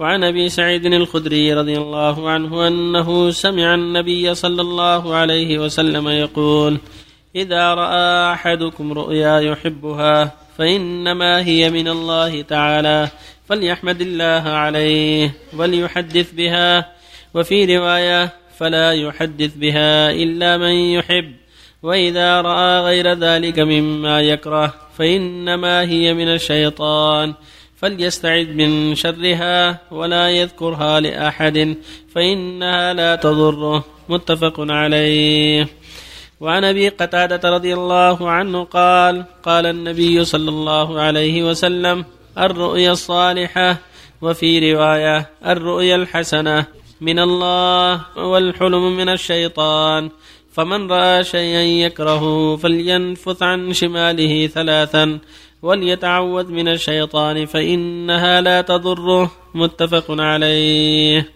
وعن أبي سعيد الخدري رضي الله عنه أنه سمع النبي صلى الله عليه وسلم يقول: إذا رأى أحدكم رؤيا يحبها فإنما هي من الله تعالى فليحمد الله عليه وليحدث بها. وفي رواية: فلا يحدث بها إلا من يحب. وإذا رأى غير ذلك مما يكره فإنما هي من الشيطان فليستعذ من شرها ولا يذكرها لأحد فإنها لا تضره. متفق عليه. وعن أبي قتادة رضي الله عنه قال: قال النبي صلى الله عليه وسلم: الرؤيا الصالحة، وفي رواية: الرؤيا الحسنة، من الله، والحلم من الشيطان. فمن رأى شيئا يكرهه فلينفث عن شماله ثلاثا وليتعوذ من الشيطان فإنها لا تضره. متفق عليه.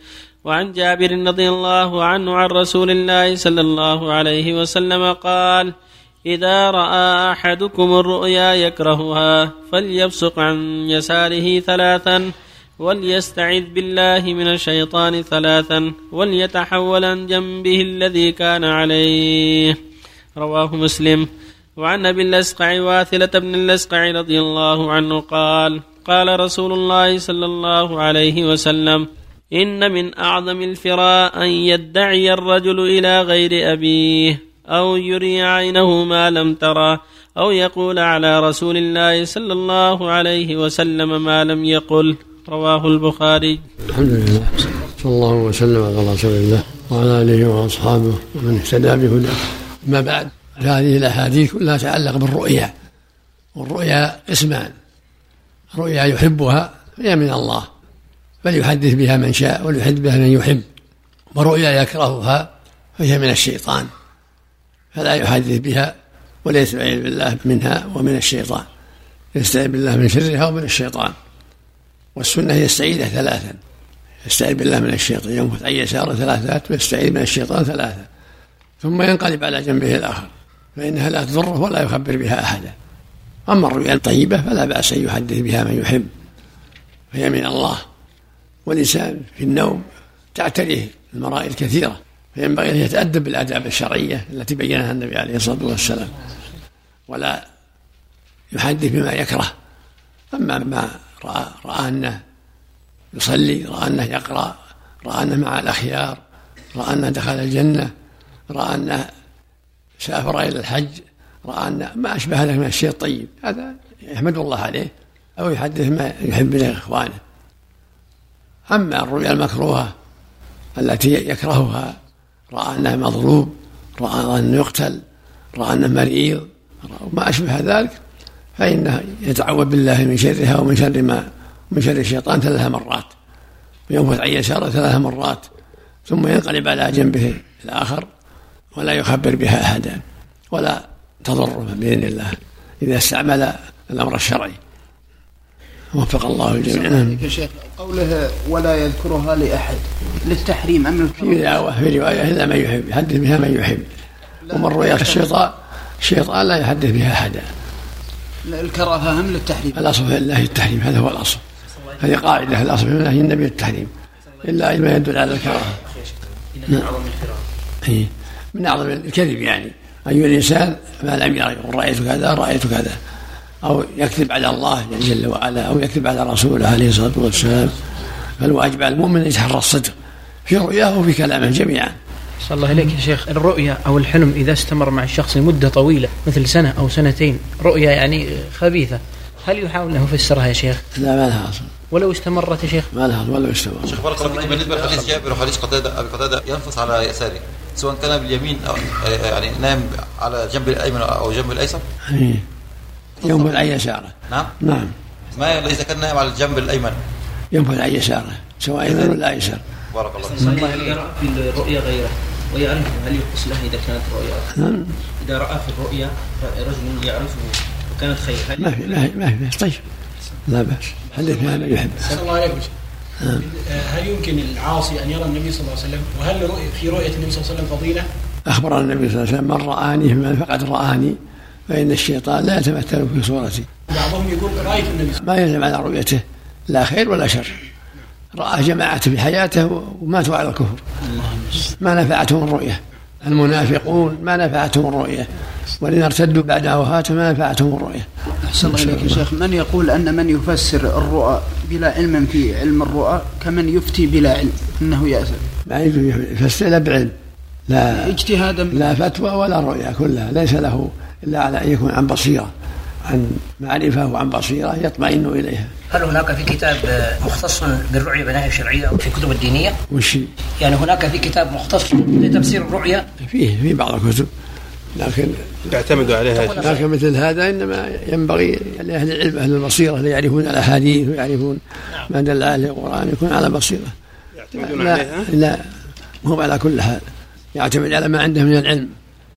وعن جابر رضي الله عنه عن رسول الله صلى الله عليه وسلم قال: إذا رأى أحدكم الرؤيا يكرهها فليبصق عن يساره ثلاثا وليستعذ بالله من الشيطان ثلاثا وليتحول عن جنبه الذي كان عليه. رواه مسلم. وعن أبي الأسقع واثلة بن الأسقع رضي الله عنه قال: قال رسول الله صلى الله عليه وسلم: إن من أعظم الفراء أن يدعي الرجل إلى غير أبيه أو يري عينه ما لم ترى أو يقول على رسول الله صلى الله عليه وسلم ما لم يقل. رواه البخاري. الحمد لله، صلى الله وسلم على رسول الله وعلى آله وأصحابه ومن اهتدى بهداه. أما بعد، هذه الأحاديث كلها تتعلق بالرؤيا، والرؤيا قسمان: رؤيا يحبها هي من الله فليحدث بها من شاء وليحدث بها من يحب، ورؤيا يكرهها فهي من الشيطان فلا يحدث بها وليستعيذ بالله منها ومن الشيطان، يستعيذ بالله من شرها ومن الشيطان. والسنة يستعيذ ثلاثا: يستعيذ بالله من الشيطان، ينفث عن يساره ثلاثات ويستعيذ من الشيطان ثلاثا، ثم ينقلب على جنبه الآخر، فإنها لا تضره ولا يخبر بها أحدا. أما الرؤيا الطيبة فلا بأس أن يحدث بها من يحب، فهي من الله. والإنسان في النوم تعتريه المرائي الكثيرة، فينبغي أن يتأدب بالآداب الشرعية التي بيّنها النبي عليه الصلاة والسلام، ولا يحدث بما يكره. أما ما رأى أنه يصلي، رأى أنه يقرأ، رأى أنه مع الأخيار، رأى أنه دخل الجنة، رأى أنه سافر إلى الحج، رأى أنه ما أشبه له من الشيء الطيب، هذا يحمد الله عليه أو يحدث ما يحب له إخوانه. أما الرؤيا المكروهة التي يكرهها، رأى أنه مضروب، رأى أنه يقتل، رأى أنه مريض، ما أشبه ذلك، فإنه يتعوذ بالله من شرها ومن شر الشيطان ثلاث مرات، وينفث عن يساره ثلاث مرات، ثم ينقلب على جنبه الآخر ولا يخبر بها أحدا ولا تضره بإذن الله إذا استعمل الأمر الشرعي. وفق الله الجميع. قوله ولا يذكرها لأحد، للتحريم أم الكراهة؟ في رواية: إلا من يحب، يحدث بها من يحب. ومن رؤيا الشيطان لا يحدث بها أحدا. الكراهة هم للتحريم؟ الأصل في الله التحريم، هذا هو الأصل، هذه قاعدة. الأصل في الله النبي التحريم، إلا ما يدل على الكراهة. من أعظم الكذب يعني أي الإنسان ما لم يرى، رأيت كذا رأيت كذا، أو يكذب على الله جل وعلا أو يكذب على رسوله عليه الصلاة والسلام. فالواجب على المؤمن أن يتحرى الصدق في رؤياه وفي كلامه جميعا. صلى الله عليك يا شيخ. الرؤيا أو الحلم إذا استمر مع الشخص مدة طويلة مثل سنة أو سنتين، رؤيا يعني خبيثة، هل يحاول أنه يفسرها يا شيخ؟ لا، ما لها أصل. ولو استمرت يا شيخ؟ ما لها أصل ولو استمرت. شيخ بارك الله فيك، بالنسبة لحديث جابر وحديث أبي قتادة ينفث على يساره، سواء كان باليمين أو يعني نام على جنب الأيمن أو جنب الأيسر. ينفث عن يساره. نعم. ما إذا كان نائم على الجنب الأيمن؟ ينفث عن يساره، سواء أيمن ولا أيسر. بارك الله فيك. يرى في الرؤيا غيره ويعرفه، هل يقص له إذا كانت رؤيا؟ إذا رأى في الرؤيا رجل يعرفه وكانت خير، ما في طيب، لا بأس، حدث ما لا يحب. صلى الله عليه وسلم. هل يمكن العاصي أن يرى النبي صلى الله عليه وسلم؟ وهل في رؤية النبي صلى الله عليه وسلم فضيلة؟ أخبر النبي صلى الله عليه وسلم: من رآني من فقد رآني، فإن الشيطان لا يتمثل في صورتي. بعضهم يقول: رأيت النبي، ما يلزم على رؤيته لا خير ولا شر. رأى جماعة في حياته وماتوا على الكفر، ما نفعتهم الرؤية. المنافقون ما نفعتهم الرؤية، والذين ارتدوا بعد هواتهم ما نفعتهم الرؤية. أحسن الله إليك يا شيخ، من يقول أن من يفسر الرؤى بلا علم في علم الرؤى كمن يفتي بلا علم إنه يأثم؟ ما يفسر بعلم، لا اجتهادا، لا فتوى ولا رؤية، كلها ليس له إلا على أن يكون عن بصيرة، عن معرفة وعن بصيرة يطمئن إليها. هل هناك في كتاب مختص بالرؤية بناء الشرعية أو في كتب الدينية؟ وش يعني هناك في كتاب مختص لتفسير الرؤية؟ في بعض الكتب، لكن يعتمدوا عليها. لكن مثل هذا إنما ينبغي لأهل العلم، أهل البصيرة، اللي يعرفون الأحاديث ويعرفون ما دل عليه القرآن، يكون على بصيرة يعتمدون عليها. لا، هم على كل حال يعتمد على ما عنده من العلم.